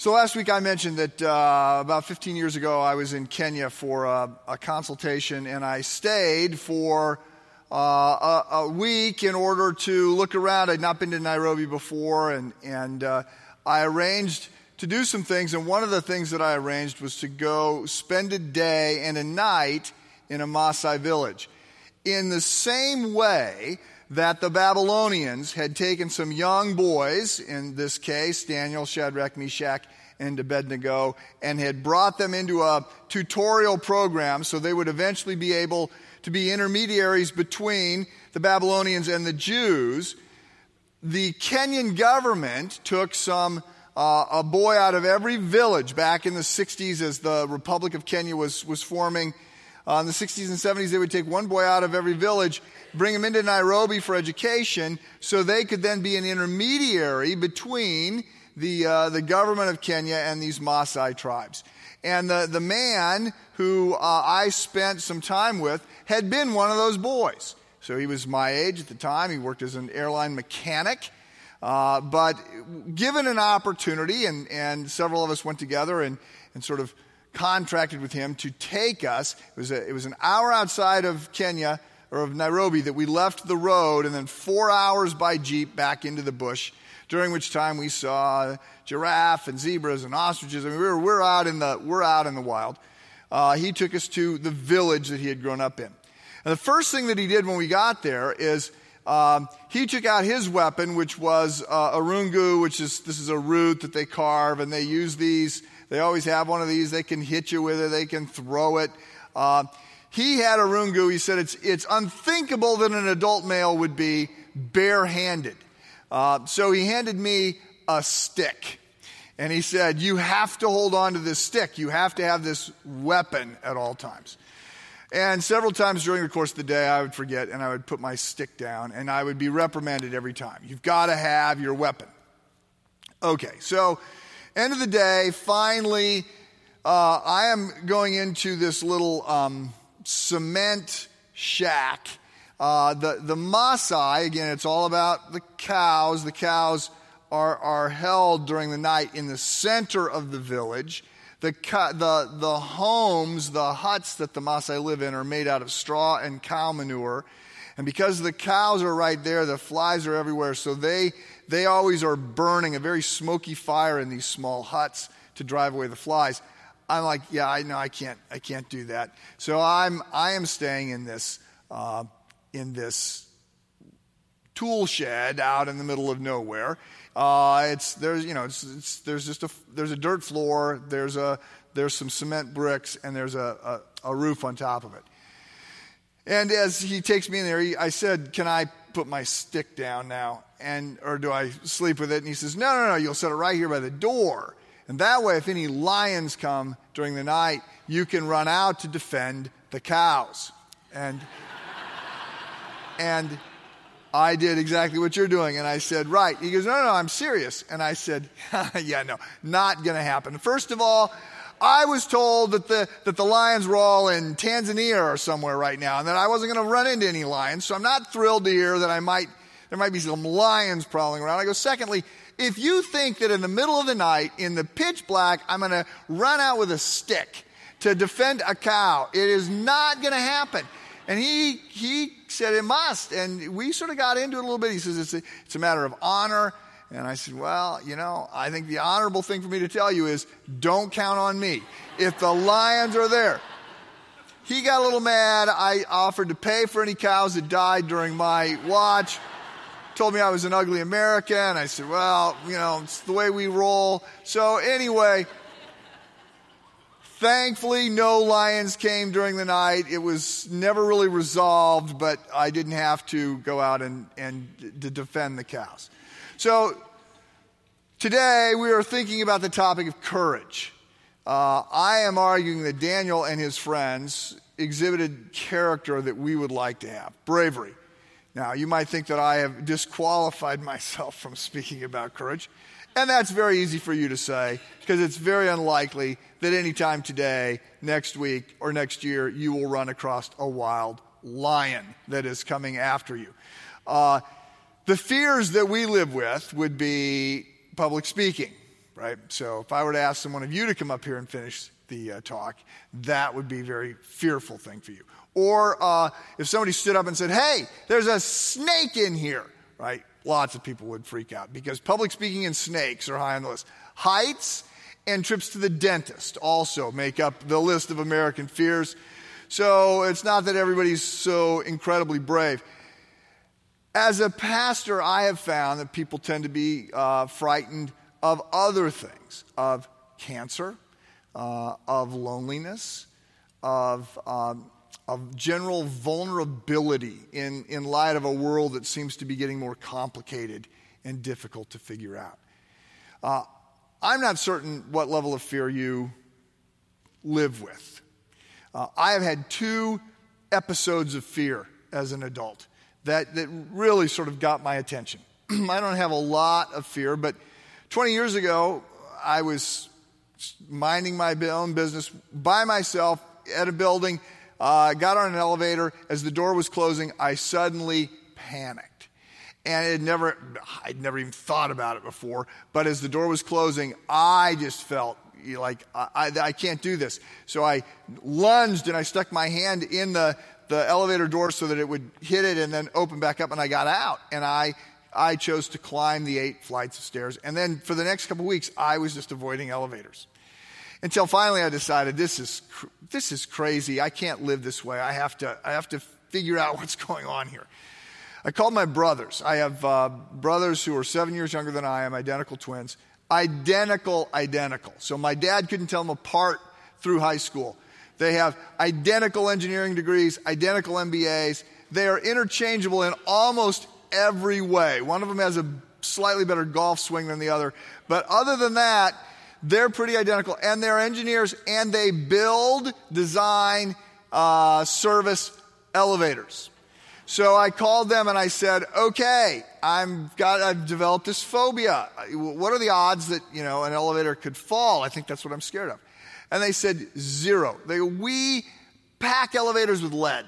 So last week I mentioned that about 15 years ago I was in Kenya for a consultation, and I stayed for a week in order to look around. I'd not been to Nairobi before, and I arranged to do some things, and one of the things that I arranged was to go spend a day and a night in a Maasai village. In the same way that the Babylonians had taken some young boys, in this case, Daniel, Shadrach, Meshach, and Abednego, and had brought them into a tutorial program so they would eventually be able to be intermediaries between the Babylonians and the Jews. The Kenyan government took a boy out of every village back in the 60s as the Republic of Kenya was forming. In the 60s and 70s, they would take one boy out of every village, bring him into Nairobi for education, so they could then be an intermediary between the government of Kenya and these Maasai tribes. And the man who I spent some time with had been one of those boys. So he was my age at the time. He worked as an airline mechanic. But given an opportunity, and several of us went together and sort of contracted with him to take us. It was an hour outside of Kenya, or of Nairobi, that we left the road, and then 4 hours by jeep back into the bush, during which time we saw giraffe and zebras and ostriches. I mean, we're out in the wild. He took us to the village that he had grown up in. And the first thing that he did when we got there is he took out his weapon, which was a rungu, this is a root that they carve, and they use these. They always have one of these. They can hit you with it. They can throw it. He had a rungu. He said it's unthinkable that an adult male would be barehanded. So he handed me a stick. And he said, you have to hold on to this stick. You have to have this weapon at all times. And several times during the course of the day, I would forget, and I would put my stick down, and I would be reprimanded every time. You've got to have your weapon. Okay, so end of the day, finally, I am going into this little cement shack. The Maasai, again, it's all about the cows. The cows are held during the night in the center of the village. The homes, the huts that the Maasai live in are made out of straw and cow manure. And because the cows are right there, the flies are everywhere, so they always are burning a very smoky fire in these small huts to drive away the flies. I'm like, yeah, I know, I can't do that. So I am staying in this tool shed out in the middle of nowhere. There's a dirt floor, there's some cement bricks, and there's a roof on top of it. And as he takes me in there, I said, can I put my stick down now? Or do I sleep with it? And he says, no, you'll set it right here by the door. And that way, if any lions come during the night, you can run out to defend the cows. And I did exactly what you're doing. And I said, right. He goes, no, I'm serious. And I said, yeah, no, not going to happen. First of all, I was told that the lions were all in Tanzania or somewhere right now, and that I wasn't going to run into any lions, so I'm not thrilled to hear that there might be some lions prowling around. I go, secondly, if you think that in the middle of the night, in the pitch black, I'm going to run out with a stick to defend a cow, it is not going to happen. And he said it must, and we sort of got into it a little bit. He says it's a matter of honor. And I said, well, I think the honorable thing for me to tell you is don't count on me if the lions are there. He got a little mad. I offered to pay for any cows that died during my watch. Told me I was an ugly American. I said, well, it's the way we roll. So anyway, thankfully no lions came during the night. It was never really resolved, but I didn't have to go out and to defend the cows. So today we are thinking about the topic of courage. I am arguing that Daniel and his friends exhibited character that we would like to have, bravery. Now, you might think that I have disqualified myself from speaking about courage, and that's very easy for you to say because it's very unlikely that anytime today, next week, or next year you will run across a wild lion that is coming after you. The fears that we live with would be public speaking, right? So if I were to ask someone of you to come up here and finish the talk, that would be a very fearful thing for you. Or if somebody stood up and said, hey, there's a snake in here, right? Lots of people would freak out because public speaking and snakes are high on the list. Heights and trips to the dentist also make up the list of American fears. So it's not that everybody's so incredibly brave. As a pastor, I have found that people tend to be frightened of other things, of cancer, of loneliness, of general vulnerability in light of a world that seems to be getting more complicated and difficult to figure out. I'm not certain what level of fear you live with. I have had two episodes of fear as an adult that really sort of got my attention. I don't have a lot of fear, but 20 years ago, I was minding my own business by myself at a building. Got on an elevator. As the door was closing, I suddenly panicked. And I'd never even thought about it before, but as the door was closing, I just felt like I can't do this. So I lunged and I stuck my hand in the elevator door so that it would hit it and then open back up, and I got out. And I chose to climb the 8 flights of stairs. And then for the next couple of weeks, I was just avoiding elevators. Until finally I decided, this is crazy. I can't live this way. I have to figure out what's going on here. I called my brothers. I have brothers who are 7 years younger than I am, identical twins. Identical. So my dad couldn't tell them apart through high school. They have identical engineering degrees, identical MBAs. They are interchangeable in almost every way. One of them has a slightly better golf swing than the other. But other than that, they're pretty identical, and they're engineers, and they build, design, service elevators. So I called them and I said, okay, I've developed this phobia. What are the odds that, an elevator could fall? I think that's what I'm scared of. And they said, zero. We pack elevators with lead,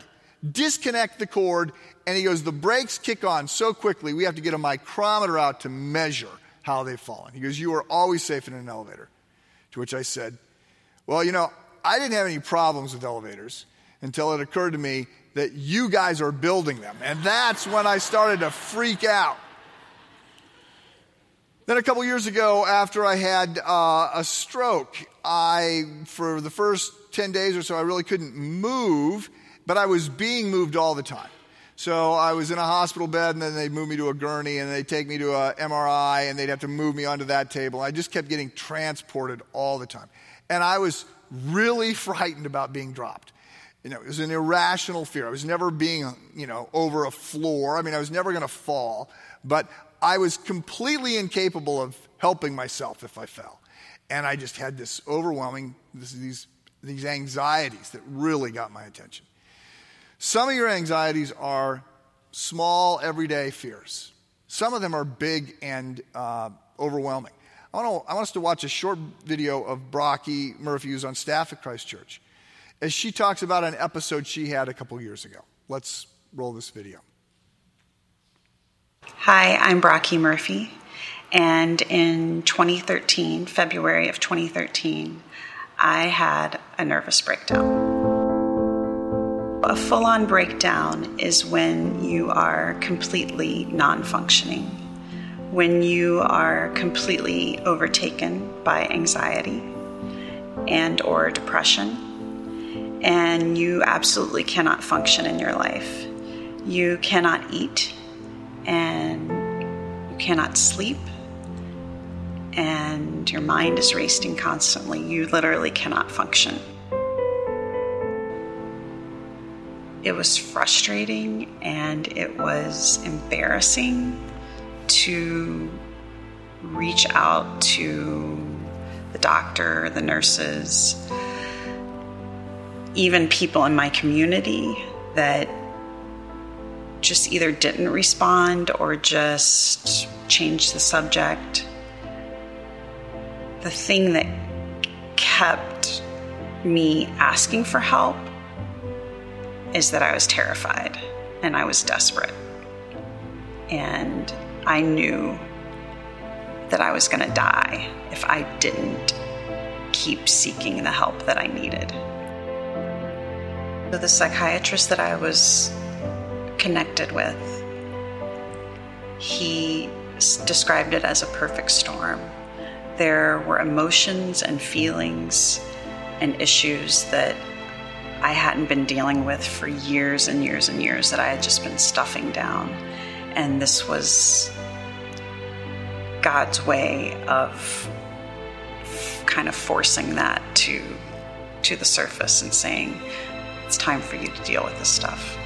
disconnect the cord, and he goes, the brakes kick on so quickly, we have to get a micrometer out to measure how they've fallen. He goes, you are always safe in an elevator. To which I said, well, I didn't have any problems with elevators until it occurred to me that you guys are building them. And that's when I started to freak out. Then a couple years ago, after I had a stroke, for the first 10 days or so, I really couldn't move, but I was being moved all the time. So I was in a hospital bed, and then they'd move me to a gurney, and they'd take me to a MRI, and they'd have to move me onto that table. I just kept getting transported all the time. And I was really frightened about being dropped. It was an irrational fear. I was never being, over a floor. I was never going to fall. But I was completely incapable of helping myself if I fell. And I just had this overwhelming, these anxieties that really got my attention. Some of your anxieties are small, everyday fears. Some of them are big and overwhelming. I want us to watch a short video of Brocky Murphy, who's on staff at Christ Church, as she talks about an episode she had a couple years ago. Let's roll this video. Hi, I'm Brocky Murphy, and in February of 2013, I had a nervous breakdown. A full-on breakdown is when you are completely non-functioning, when you are completely overtaken by anxiety and or depression, and you absolutely cannot function in your life. You cannot eat, and you cannot sleep, and your mind is racing constantly. You literally cannot function. It was frustrating and it was embarrassing to reach out to the doctor, the nurses, even people in my community that just either didn't respond or just changed the subject. The thing that kept me asking for help is that I was terrified and I was desperate. And I knew that I was going to die if I didn't keep seeking the help that I needed. So the psychiatrist that I was connected with, he described it as a perfect storm. There were emotions and feelings and issues that I hadn't been dealing with for years and years and years that I had just been stuffing down. And this was God's way of kind of forcing that to the surface and saying, it's time for you to deal with this stuff.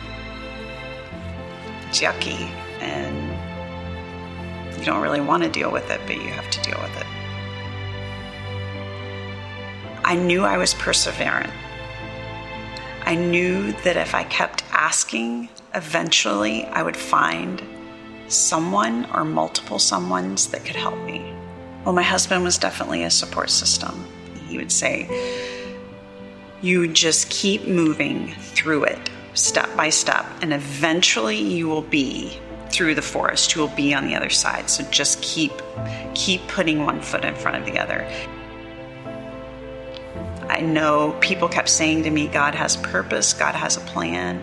It's yucky and you don't really want to deal with it, but you have to deal with it. I knew I was perseverant. I knew that if I kept asking, eventually I would find someone or multiple someones that could help me. Well, my husband was definitely a support system. He would say, you just keep moving through it step by step, and eventually you will be through the forest. You will be on the other side. So just keep putting one foot in front of the other. I know people kept saying to me, God has purpose, God has a plan.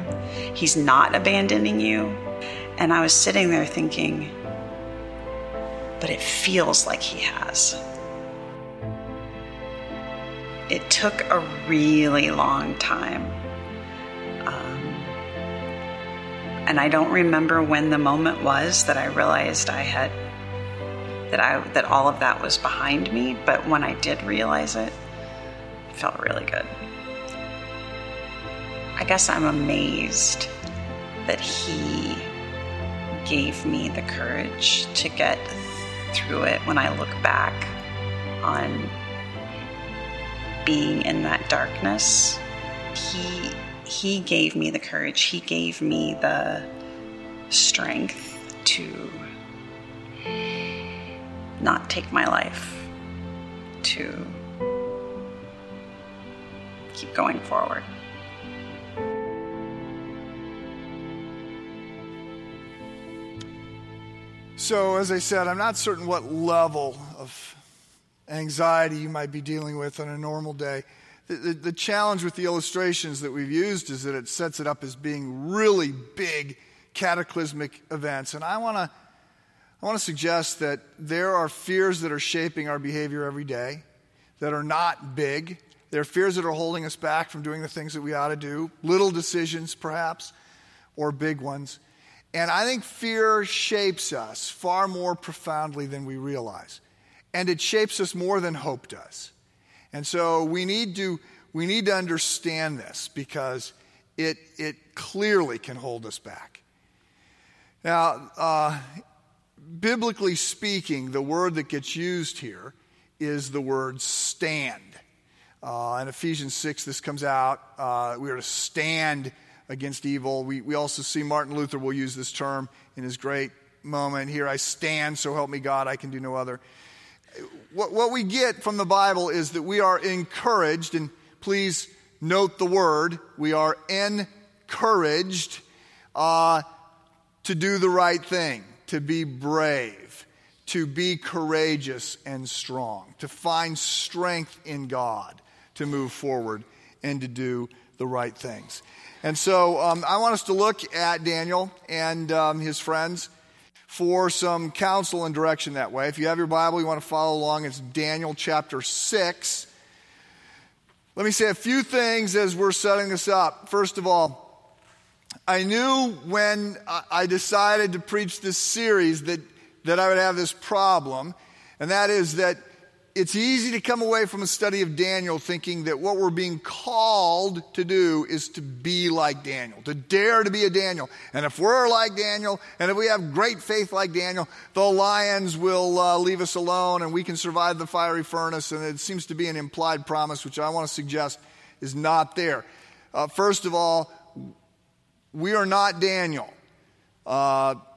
He's not abandoning you. And I was sitting there thinking, but it feels like he has. It took a really long time. And I don't remember when the moment was that I realized that all of that was behind me, but when I did realize it, felt really good. I guess I'm amazed that he gave me the courage to get through it. When I look back on being in that darkness, he gave me the courage. He gave me the strength to not take my life, to keep going forward. So, as I said, I'm not certain what level of anxiety you might be dealing with on a normal day. The challenge with the illustrations that we've used is that it sets it up as being really big, cataclysmic events. And I want to suggest that there are fears that are shaping our behavior every day that are not big. There are fears that are holding us back from doing the things that we ought to do, little decisions perhaps, or big ones. And I think fear shapes us far more profoundly than we realize. And it shapes us more than hope does. And so we need to understand this, because it clearly can hold us back. Now, biblically speaking, the word that gets used here is the word stand. In Ephesians 6, this comes out. We are to stand against evil. We also see Martin Luther will use this term in his great moment. Here I stand, so help me God, I can do no other. What we get from the Bible is that we are encouraged, and please note the word, we are encouraged to do the right thing, to be brave, to be courageous and strong, to find strength in God, to move forward and to do the right things. And so I want us to look at Daniel and his friends for some counsel and direction that way. If you have your Bible, you want to follow along, it's Daniel chapter 6. Let me say a few things as we're setting this up. First of all, I knew when I decided to preach this series that I would have this problem, and that is that it's easy to come away from a study of Daniel thinking that what we're being called to do is to be like Daniel, to dare to be a Daniel. And if we're like Daniel, and if we have great faith like Daniel, the lions will leave us alone and we can survive the fiery furnace. And it seems to be an implied promise, which I want to suggest is not there. First of all, we are not Daniel. Daniel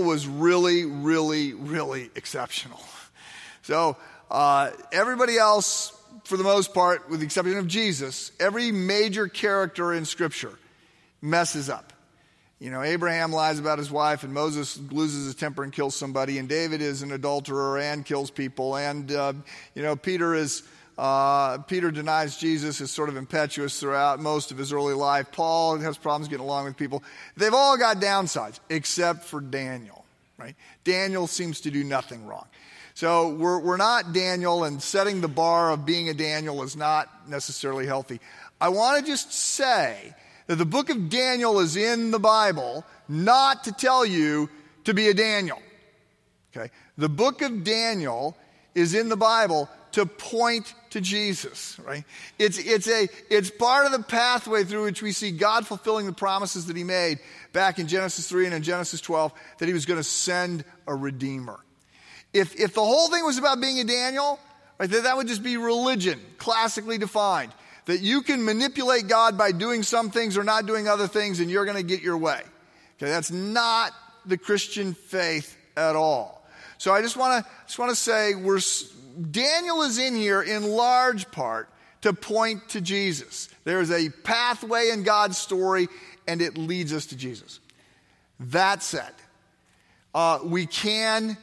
was really, really, really exceptional. So everybody else, for the most part, with the exception of Jesus, every major character in Scripture messes up. You know, Abraham lies about his wife, and Moses loses his temper and kills somebody, and David is an adulterer and kills people, and Peter denies Jesus, is sort of impetuous throughout most of his early life. Paul has problems getting along with people. They've all got downsides, except for Daniel, right? Daniel seems to do nothing wrong. So we're not Daniel, and setting the bar of being a Daniel is not necessarily healthy. I want to just say that the book of Daniel is in the Bible not to tell you to be a Daniel, okay? The book of Daniel is in the Bible to point to Jesus, right? It's part of the pathway through which we see God fulfilling the promises that he made back in Genesis 3 and in Genesis 12 that he was going to send a redeemer. If the whole thing was about being a Daniel, right, that would just be religion, classically defined, that you can manipulate God by doing some things or not doing other things and you're going to get your way. Okay, that's not the Christian faith at all. So I just want to say Daniel is in here in large part to point to Jesus. There is a pathway in God's story, and it leads us to Jesus. That said, we can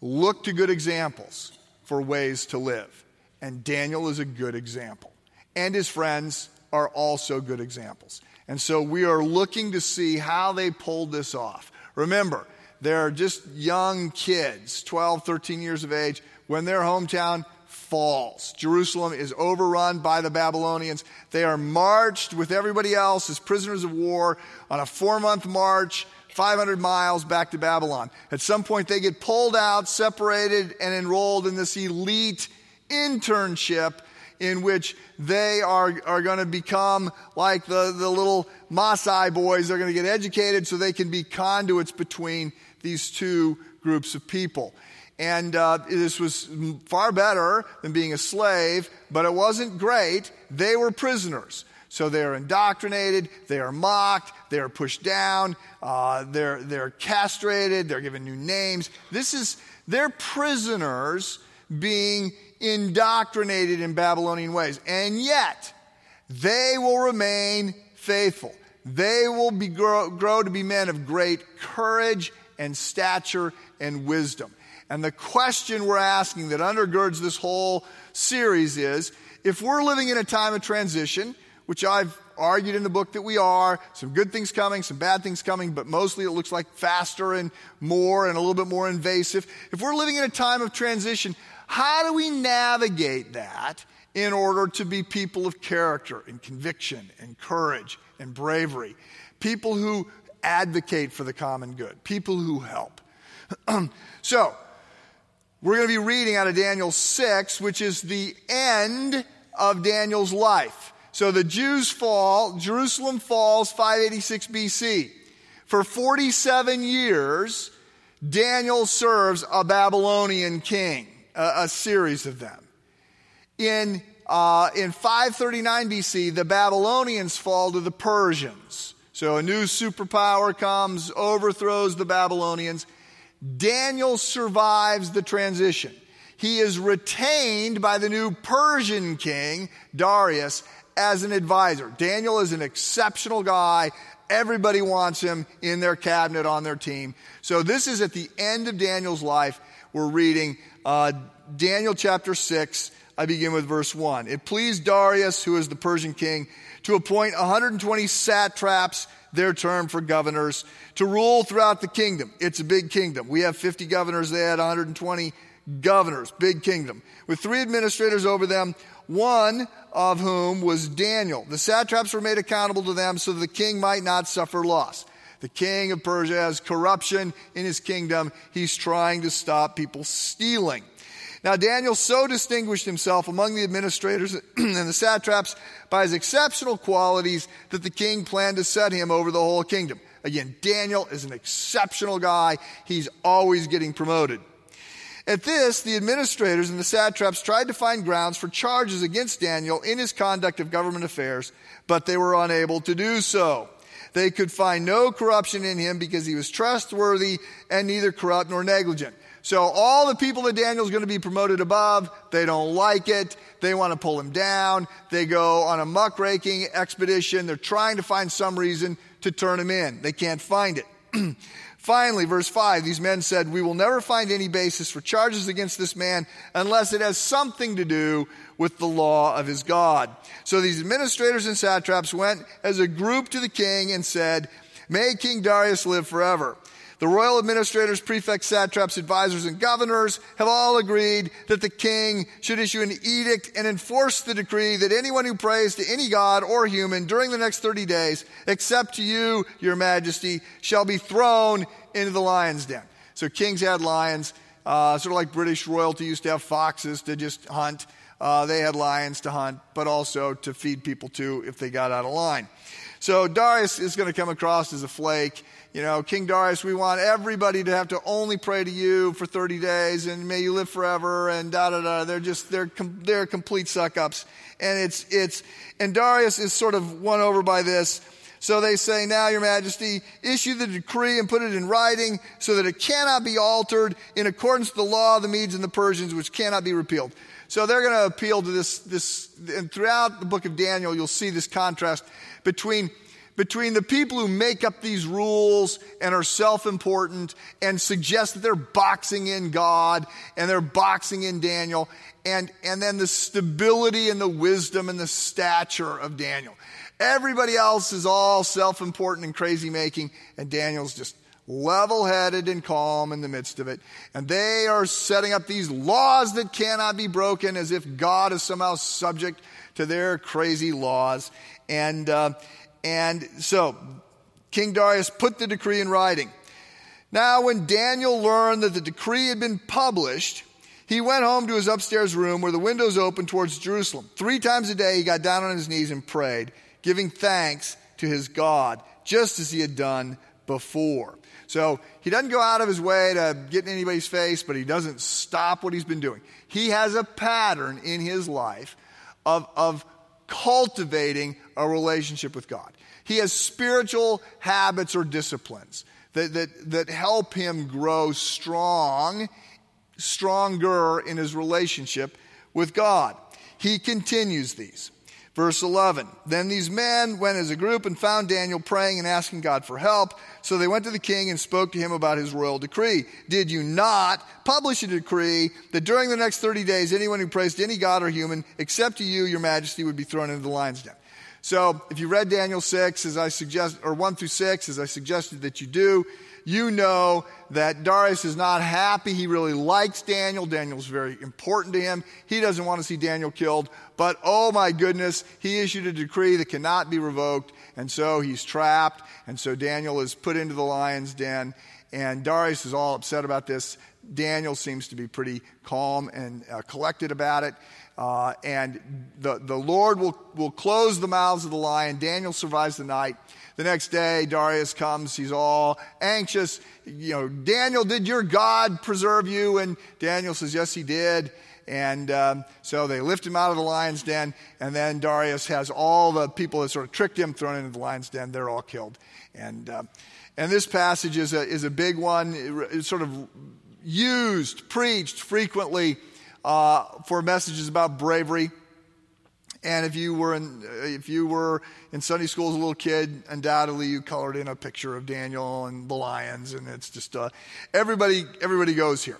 look to good examples for ways to live, and Daniel is a good example, and his friends are also good examples. And so we are looking to see how they pulled this off. Remember, they're just young kids, 12, 13 years of age, when their hometown falls. Jerusalem is overrun by the Babylonians. They are marched with everybody else as prisoners of war on a 4-month march, 500 miles back to Babylon. At some point, they get pulled out, separated, and enrolled in this elite internship in which they are going to become like the little Maasai boys. They're going to get educated so they can be conduits between these two groups of people. And this was far better than being a slave, but it wasn't great. They were prisoners. So they are indoctrinated, they are mocked, they are pushed down, they're castrated, they're given new names. They're prisoners being indoctrinated in Babylonian ways. And yet, they will remain faithful. They will grow to be men of great courage and stature and wisdom. And the question we're asking that undergirds this whole series is, if we're living in a time of transition, which I've argued in the book that we are, some good things coming, some bad things coming, but mostly it looks like faster and more and a little bit more invasive. If we're living in a time of transition, how do we navigate that in order to be people of character and conviction and courage and bravery? People who advocate for the common good. People who help. So, we're going to be reading out of Daniel 6, which is the end of Daniel's life. So the Jews fall, Jerusalem falls 586 BC. For 47 years, Daniel serves a Babylonian king, a series of them. In 539 BC, the Babylonians fall to the Persians. So a new superpower comes, overthrows the Babylonians. Daniel survives the transition. He is retained by the new Persian king, Darius, as an advisor. Daniel is an exceptional guy. Everybody wants him in their cabinet, on their team. So this is at the end of Daniel's life. We're reading Daniel chapter 6. I begin with verse 1. It pleased Darius, who is the Persian king, to appoint 120 satraps, their term for governors, to rule throughout the kingdom. It's a big kingdom. We have 50 governors. They had 120 governors. Big kingdom. With 3 administrators over them, one of whom was Daniel. The satraps were made accountable to them so that the king might not suffer loss. The king of Persia has corruption in his kingdom. He's trying to stop people stealing. Now Daniel so distinguished himself among the administrators and the satraps by his exceptional qualities that the king planned to set him over the whole kingdom. Again, Daniel is an exceptional guy. He's always getting promoted. At this, the administrators and the satraps tried to find grounds for charges against Daniel in his conduct of government affairs, but they were unable to do so. They could find no corruption in him because he was trustworthy and neither corrupt nor negligent. So all the people that Daniel's going to be promoted above, they don't like it. They want to pull him down. They go on a muckraking expedition. They're trying to find some reason to turn him in. They can't find it. Finally, verse 5, these men said, "We will never find any basis for charges against this man unless it has something to do with the law of his God." So these administrators and satraps went as a group to the king and said, "May King Darius live forever. The royal administrators, prefects, satraps, advisors, and governors have all agreed that the king should issue an edict and enforce the decree that anyone who prays to any god or human during the next 30 days, except to you, your majesty, shall be thrown into the lion's den." So kings had lions, sort of like British royalty used to have foxes to just hunt. They had lions to hunt, but also to feed people too if they got out of line. So Darius is going to come across as a flake. You know, "King Darius, we want everybody to have to only pray to you for 30 days, and may you live forever," and da-da-da. They're complete suck-ups. And and Darius is sort of won over by this. So they say, "Now, your majesty, issue the decree and put it in writing so that it cannot be altered in accordance with the law of the Medes and the Persians, which cannot be repealed." So they're going to appeal to this, and throughout the book of Daniel, you'll see this contrast between the people who make up these rules and are self-important and suggest that they're boxing in God and they're boxing in Daniel, and then the stability and the wisdom and the stature of Daniel. Everybody else is all self-important and crazy-making, and Daniel's just level-headed and calm in the midst of it. And they are setting up these laws that cannot be broken as if God is somehow subject to their crazy laws. And so King Darius put the decree in writing. Now, when Daniel learned that the decree had been published, he went home to his upstairs room where the windows opened towards Jerusalem. 3 times a day he got down on his knees and prayed, giving thanks to his God, just as he had done before. So he doesn't go out of his way to get in anybody's face, but he doesn't stop what he's been doing. He has a pattern in his life of cultivating a relationship with God. He has spiritual habits or disciplines that help him grow stronger in his relationship with God. He continues these. Verse 11, "Then these men went as a group and found Daniel praying and asking God for help. So they went to the king and spoke to him about his royal decree. Did you not publish a decree that during the next 30 days, anyone who prays to any god or human, except to you, your majesty, would be thrown into the lion's den?" So if you read Daniel 6, as I suggest, or 1 through 6, as I suggested that you do, you know that Darius is not happy. He really likes Daniel. Daniel's very important to him. He doesn't want to see Daniel killed. But oh my goodness, he issued a decree that cannot be revoked. And so he's trapped. And so Daniel is put into the lion's den. And Darius is all upset about this. Daniel seems to be pretty calm and collected about it. And the Lord will close the mouths of the lion. Daniel survives the night. The next day, Darius comes. He's all anxious. You know, "Daniel, did your God preserve you?" And Daniel says, "Yes, he did." And so they lift him out of the lion's den. And then Darius has all the people that sort of tricked him thrown into the lion's den. They're all killed. And this passage is a big one. It's sort of used, preached frequently for messages about bravery. And if you were in Sunday school as a little kid, undoubtedly you colored in a picture of Daniel and the lions, and it's just everybody goes here.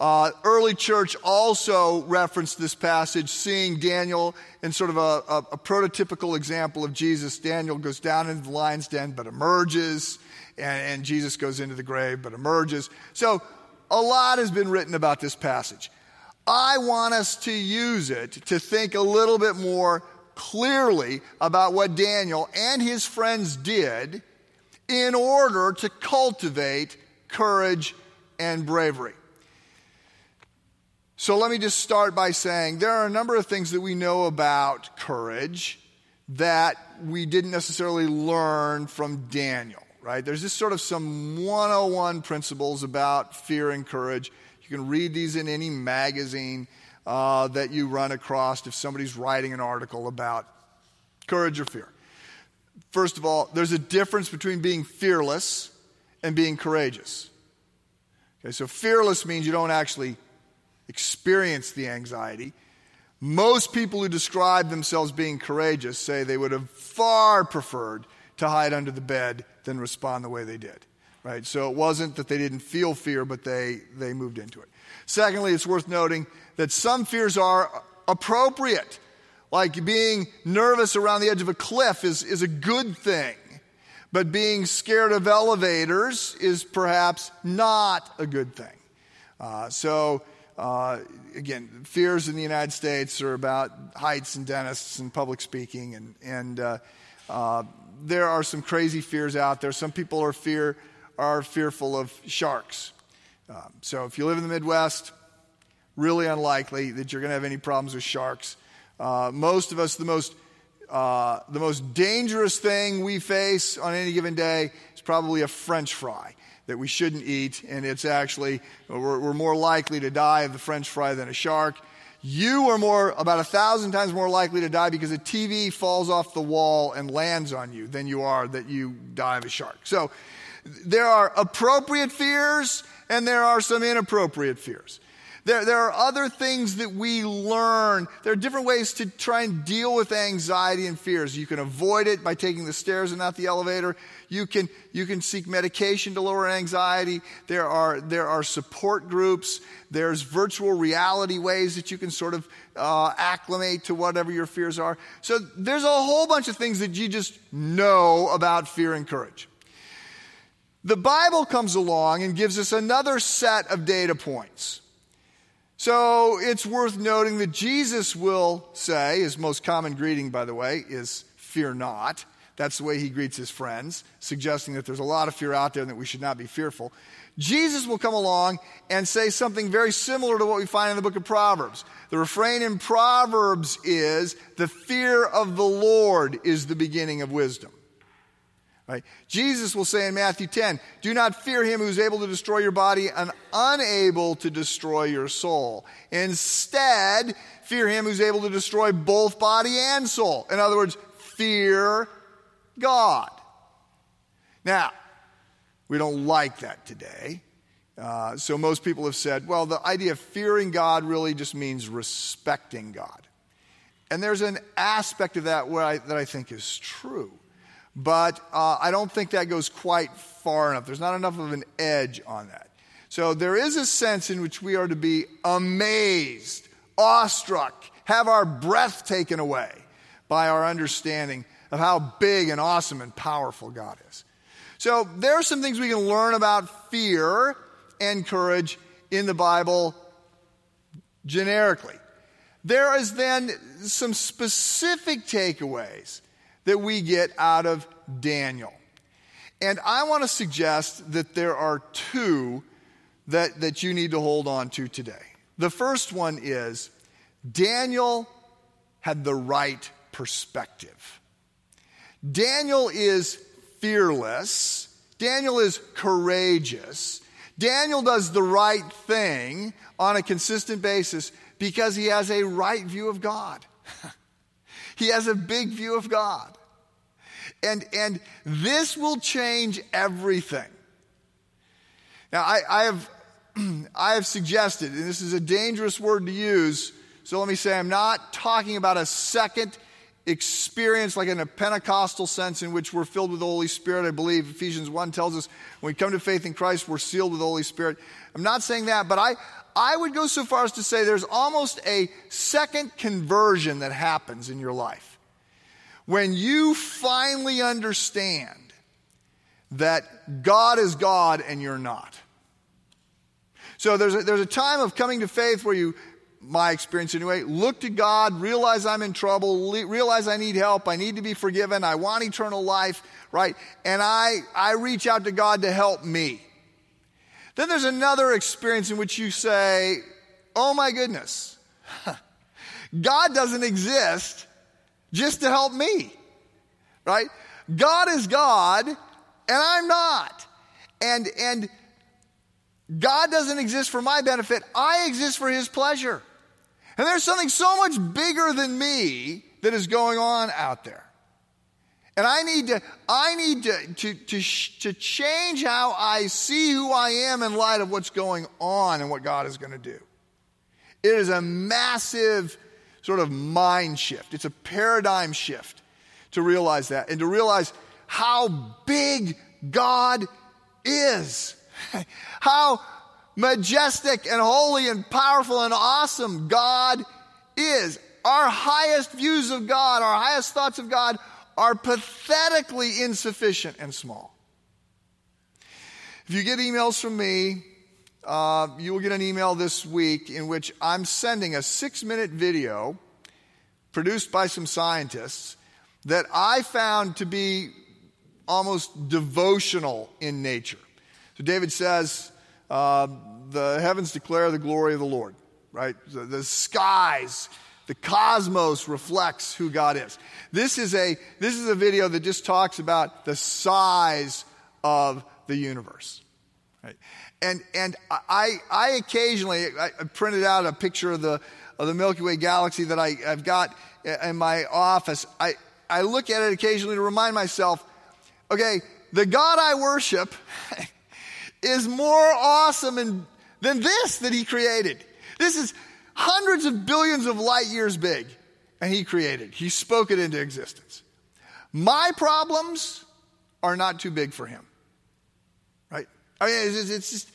Early church also referenced this passage, seeing Daniel in sort of a prototypical example of Jesus. Daniel goes down into the lion's den but emerges, and Jesus goes into the grave but emerges. So a lot has been written about this passage. I want us to use it to think a little bit more clearly about what Daniel and his friends did in order to cultivate courage and bravery. So let me just start by saying there are a number of things that we know about courage that we didn't necessarily learn from Daniel, right? There's just sort of some 101 principles about fear and courage. You can read these in any magazine that you run across if somebody's writing an article about courage or fear. First of all, there's a difference between being fearless and being courageous. Okay, so fearless means you don't actually experience the anxiety. Most people who describe themselves being courageous say they would have far preferred to hide under the bed than respond the way they did. Right? So it wasn't that they didn't feel fear, but they moved into it. Secondly, it's worth noting that some fears are appropriate. Like being nervous around the edge of a cliff is a good thing. But being scared of elevators is perhaps not a good thing. Again, fears in the United States are about heights and dentists and public speaking. And there are some crazy fears out there. Some people are fearful of sharks. So if you live in the Midwest, really unlikely that you're going to have any problems with sharks. Most of us, the most dangerous thing we face on any given day is probably a French fry that we shouldn't eat, and it's actually, we're more likely to die of the French fry than a shark. You are about 1,000 times more likely to die because a TV falls off the wall and lands on you than you are that you die of a shark. So, there are appropriate fears, and there are some inappropriate fears. There are other things that we learn. There are different ways to try and deal with anxiety and fears. You can avoid it by taking the stairs and not the elevator. You can seek medication to lower anxiety. There are support groups. There's virtual reality ways that you can sort of acclimate to whatever your fears are. So there's a whole bunch of things that you just know about fear and courage. The Bible comes along and gives us another set of data points. So it's worth noting that Jesus will say, his most common greeting, by the way, is fear not. That's the way he greets his friends, suggesting that there's a lot of fear out there and that we should not be fearful. Jesus will come along and say something very similar to what we find in the book of Proverbs. The refrain in Proverbs is, the fear of the Lord is the beginning of wisdom. Right. Jesus will say in Matthew 10, do not fear him who is able to destroy your body and unable to destroy your soul. Instead, fear him who is able to destroy both body and soul. In other words, fear God. Now, we don't like that today. So most people have said, well, the idea of fearing God really just means respecting God. And there's an aspect of that that I think is true. But I don't think that goes quite far enough. There's not enough of an edge on that. So there is a sense in which we are to be amazed, awestruck, have our breath taken away by our understanding of how big and awesome and powerful God is. So there are some things we can learn about fear and courage in the Bible generically. There is then some specific takeaways that we get out of Daniel. And I want to suggest that there are two that you need to hold on to today. The first one is, Daniel had the right perspective. Daniel is fearless. Daniel is courageous. Daniel does the right thing on a consistent basis because he has a right view of God. He has a big view of God. And this will change everything. Now, I have suggested, and this is a dangerous word to use, so let me say I'm not talking about a second experience like in a Pentecostal sense in which we're filled with the Holy Spirit. I believe Ephesians 1 tells us when we come to faith in Christ, we're sealed with the Holy Spirit. I'm not saying that, but I would go so far as to say there's almost a second conversion that happens in your life. When you finally understand that God is God and you're not. So there's a time of coming to faith where you, my experience anyway, look to God, realize I'm in trouble, realize I need help, I need to be forgiven, I want eternal life, right? And I reach out to God to help me. Then there's another experience in which you say, oh my goodness, God doesn't exist just to help me, right? God is God and I'm not. And God doesn't exist for my benefit. I exist for his pleasure. And there's something so much bigger than me that is going on out there. And I need to change how I see who I am in light of what's going on and what God is going to do. It is a massive sort of mind shift. It's a paradigm shift to realize that and to realize how big God is, how majestic and holy and powerful and awesome God is. Our highest views of God, our highest thoughts of God are pathetically insufficient and small. If you get emails from me, you will get an email this week in which I'm sending a 6-minute video produced by some scientists that I found to be almost devotional in nature. So David says, the heavens declare the glory of the Lord, right? The skies, the cosmos reflects who God is. This is a video that just talks about the size of the universe, right? And I occasionally I printed out a picture of the Milky Way galaxy that I've got in my office. I look at it occasionally to remind myself, okay, the God I worship is more awesome than this that he created. This is hundreds of billions of light years big, and he created. He spoke it into existence. My problems are not too big for him, right? I mean, it's just,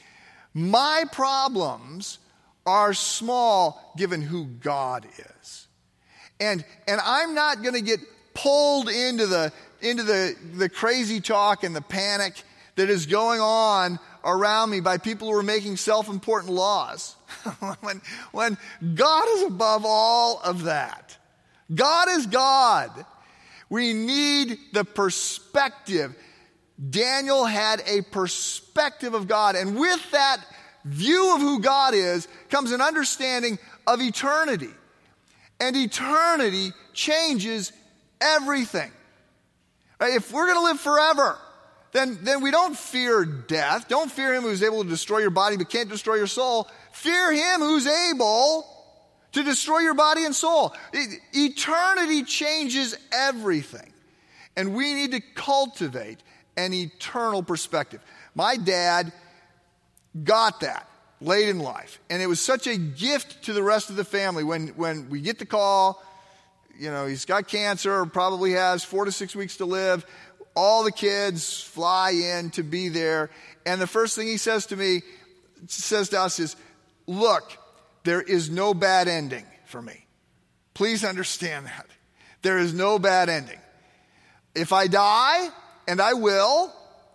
my problems are small given who God is. And I'm not going to get pulled into the crazy talk and the panic that is going on around me by people who are making self-important laws. when God is above all of that. God is God. We need the perspective. Daniel had a perspective of God, and with that view of who God is comes an understanding of eternity. And eternity changes everything. Right? If we're going to live forever, then we don't fear death. Don't fear him who's able to destroy your body but can't destroy your soul. Fear him who's able to destroy your body and soul. Eternity changes everything. And we need to cultivate an eternal perspective. My dad got that late in life. And it was such a gift to the rest of the family. When we get the call, you know, he's got cancer, probably has 4 to 6 weeks to live. All the kids fly in to be there. And the first thing he says to us is, look, there is no bad ending for me. Please understand that. There is no bad ending. If I die, and I will,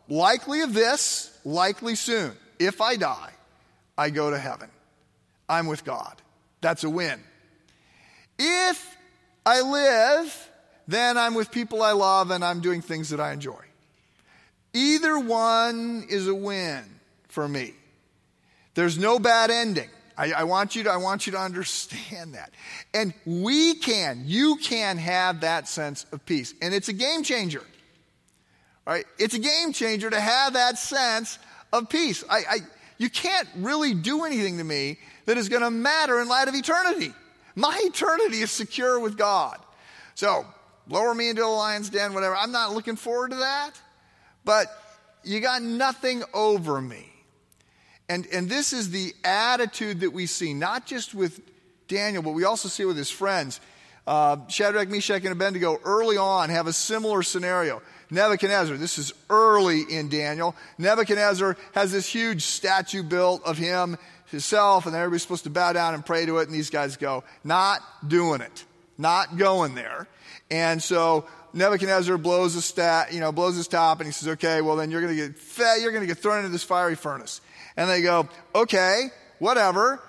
likely of this, likely soon. If I die, I go to heaven. I'm with God. That's a win. If I live, then I'm with people I love and I'm doing things that I enjoy. Either one is a win for me. There's no bad ending. I want you to understand that. And you can have that sense of peace. And it's a game changer. All right? It's a game changer to have that sense of peace. You can't really do anything to me that is going to matter in light of eternity. My eternity is secure with God. So, lower me into a lion's den, whatever. I'm not looking forward to that, but you got nothing over me. And this is the attitude that we see, not just with Daniel, but we also see with his friends. Shadrach, Meshach, and Abednego early on have a similar scenario. Nebuchadnezzar, this is early in Daniel. Nebuchadnezzar has this huge statue built of himself, and everybody's supposed to bow down and pray to it, and these guys go, not doing it. Not going there. And so Nebuchadnezzar blows his top, and he says, okay, well then you're going to get thrown into this fiery furnace. And they go, okay, whatever.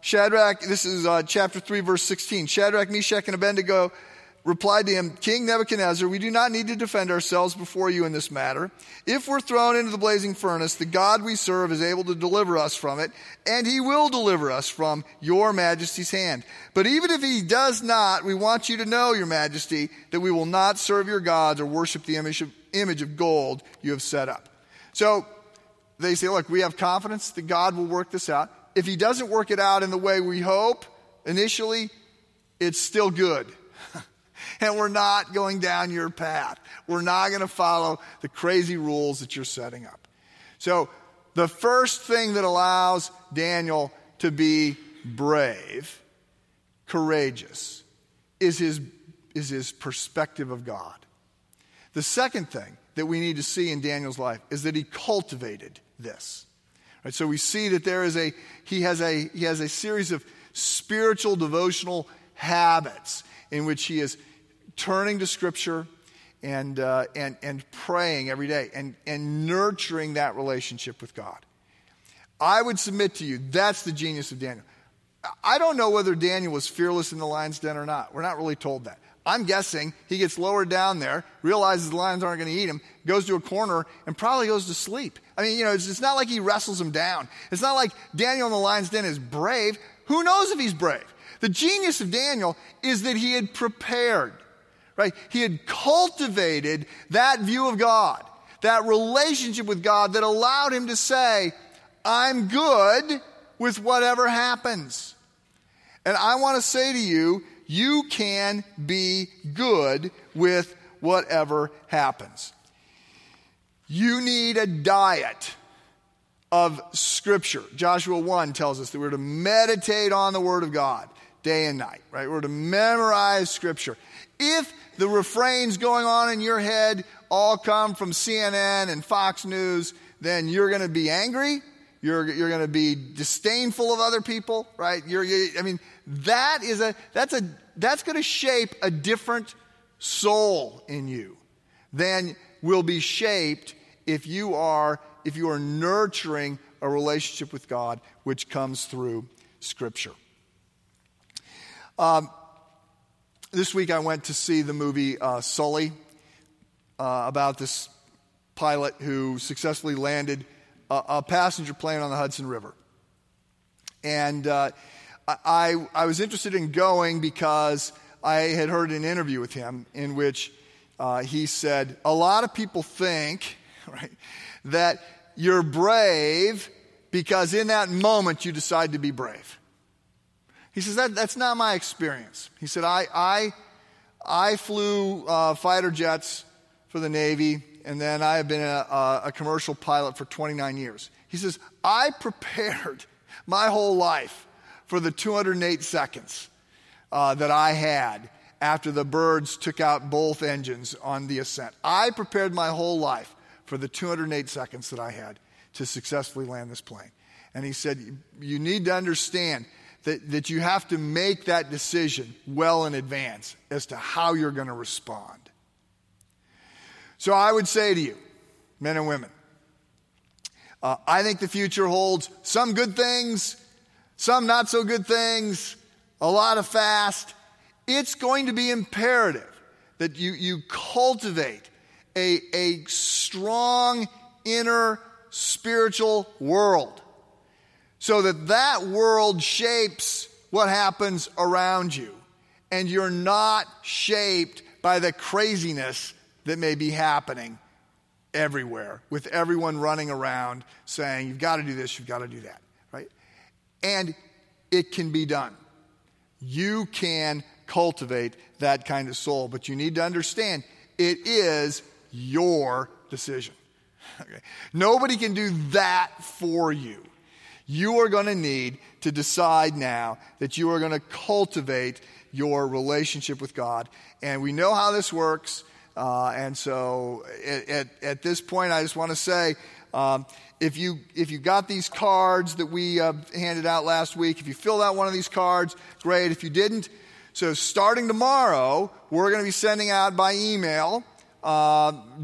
Shadrach, this is chapter 3, verse 16. Shadrach, Meshach, and Abednego replied to him, King Nebuchadnezzar, we do not need to defend ourselves before you in this matter. If we're thrown into the blazing furnace, the God we serve is able to deliver us from it, and he will deliver us from your majesty's hand. But even if he does not, we want you to know, your majesty, that we will not serve your gods or worship the image of gold you have set up. So they say, look, we have confidence that God will work this out. If he doesn't work it out in the way we hope, initially, it's still good. And we're not going down your path. We're not going to follow the crazy rules that you're setting up. So the first thing that allows Daniel to be brave, courageous, is his perspective of God. The second thing that we need to see in Daniel's life is that he cultivated this. Right, so we see that there is he has a series of spiritual devotional habits in which he is turning to Scripture and praying every day and nurturing that relationship with God. I would submit to you, that's the genius of Daniel. I don't know whether Daniel was fearless in the lion's den or not. We're not really told that. I'm guessing he gets lowered down there, realizes the lions aren't going to eat him, goes to a corner, and probably goes to sleep. I mean, you know, it's not like he wrestles him down. It's not like Daniel in the lion's den is brave. Who knows if he's brave? The genius of Daniel is that he had prepared, right? He had cultivated that view of God, that relationship with God that allowed him to say, I'm good with whatever happens. And I want to say to you, you can be good with whatever happens. You need a diet of Scripture. Joshua 1 tells us that we're to meditate on the Word of God day and night, right? We're to memorize Scripture. If the refrains going on in your head all come from CNN and Fox News, then you're going to be angry. You're going to be disdainful of other people, right? That's going to shape a different soul in you than will be shaped if you are nurturing a relationship with God, which comes through Scripture. This week I went to see the movie Sully about this pilot who successfully landed a passenger plane on the Hudson River. And I was interested in going because I had heard an interview with him in which he said, a lot of people think, right, that you're brave because in that moment you decide to be brave. He says, that's not my experience. He said, I flew fighter jets for the Navy, and then I have been a commercial pilot for 29 years. He says, I prepared my whole life for the 208 seconds that I had after the birds took out both engines on the ascent. I prepared my whole life for the 208 seconds that I had to successfully land this plane. And he said, you need to understand that you have to make that decision well in advance as to how you're going to respond. So I would say to you, men and women, I think the future holds some good things, some not so good things, a lot of fast. It's going to be imperative that you cultivate a strong inner spiritual world so that world shapes what happens around you, and you're not shaped by the craziness that may be happening everywhere, with everyone running around saying, you've got to do this, you've got to do that, right? And it can be done. You can cultivate that kind of soul, but you need to understand it is your decision. Okay? Nobody can do that for you. You are going to need to decide now that you are going to cultivate your relationship with God, and we know how this works. And so at this point, I just want to say, if you got these cards that we handed out last week, if you filled out one of these cards, great. If you didn't, so starting tomorrow, we're going to be sending out by email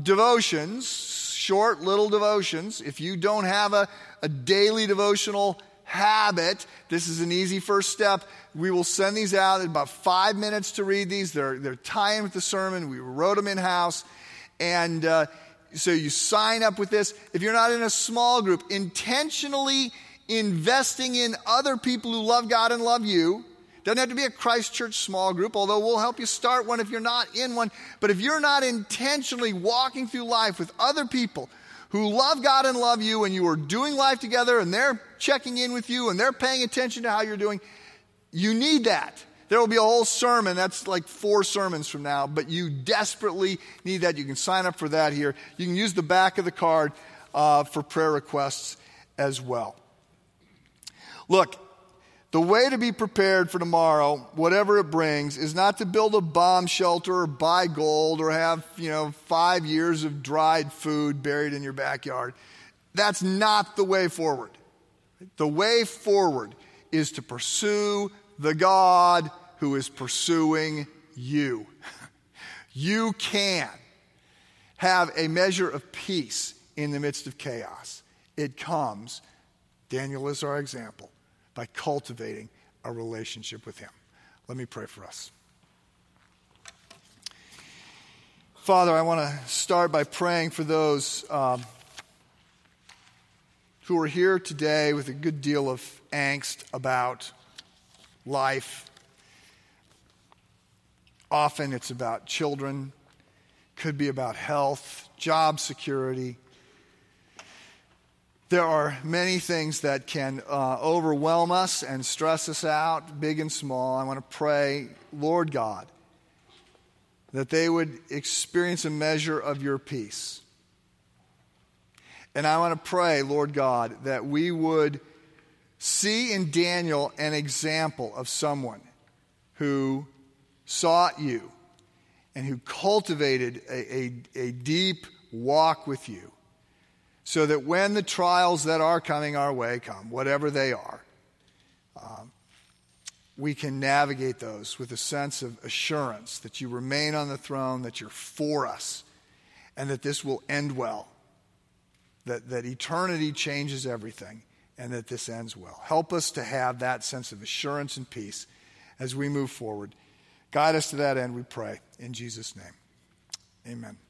devotions, short little devotions. If you don't have a daily devotional habit, this is an easy first step. We will send these out in about 5 minutes to read these. They're timed with the sermon. We wrote them in-house. And so you sign up with this. If you're not in a small group, intentionally investing in other people who love God and love you. Doesn't have to be a Christ Church small group, although we'll help you start one if you're not in one. But if you're not intentionally walking through life with other people who love God and love you, and you are doing life together, and they're checking in with you, and they're paying attention to how you're doing, you need that. There will be a whole sermon. That's like 4 sermons from now, but you desperately need that. You can sign up for that here. You can use the back of the card for prayer requests as well. Look, The way to be prepared for tomorrow, whatever it brings, is not to build a bomb shelter or buy gold or have, 5 years of dried food buried in your backyard. That's not the way forward. The way forward is to pursue the God who is pursuing you. You can have a measure of peace in the midst of chaos. It comes, Daniel is our example, by cultivating a relationship with him. Let me pray for us. Father, I want to start by praying for those who are here today with a good deal of angst about life. Often it's about children, could be about health, job security. There are many things that can overwhelm us and stress us out, big and small. I want to pray, Lord God, that they would experience a measure of your peace. And I want to pray, Lord God, that we would see in Daniel an example of someone who sought you and who cultivated a deep walk with you, so that when the trials that are coming our way come, whatever they are, we can navigate those with a sense of assurance that you remain on the throne, that you're for us, and that this will end well, that eternity changes everything, and that this ends well. Help us to have that sense of assurance and peace as we move forward. Guide us to that end, we pray, in Jesus' name. Amen.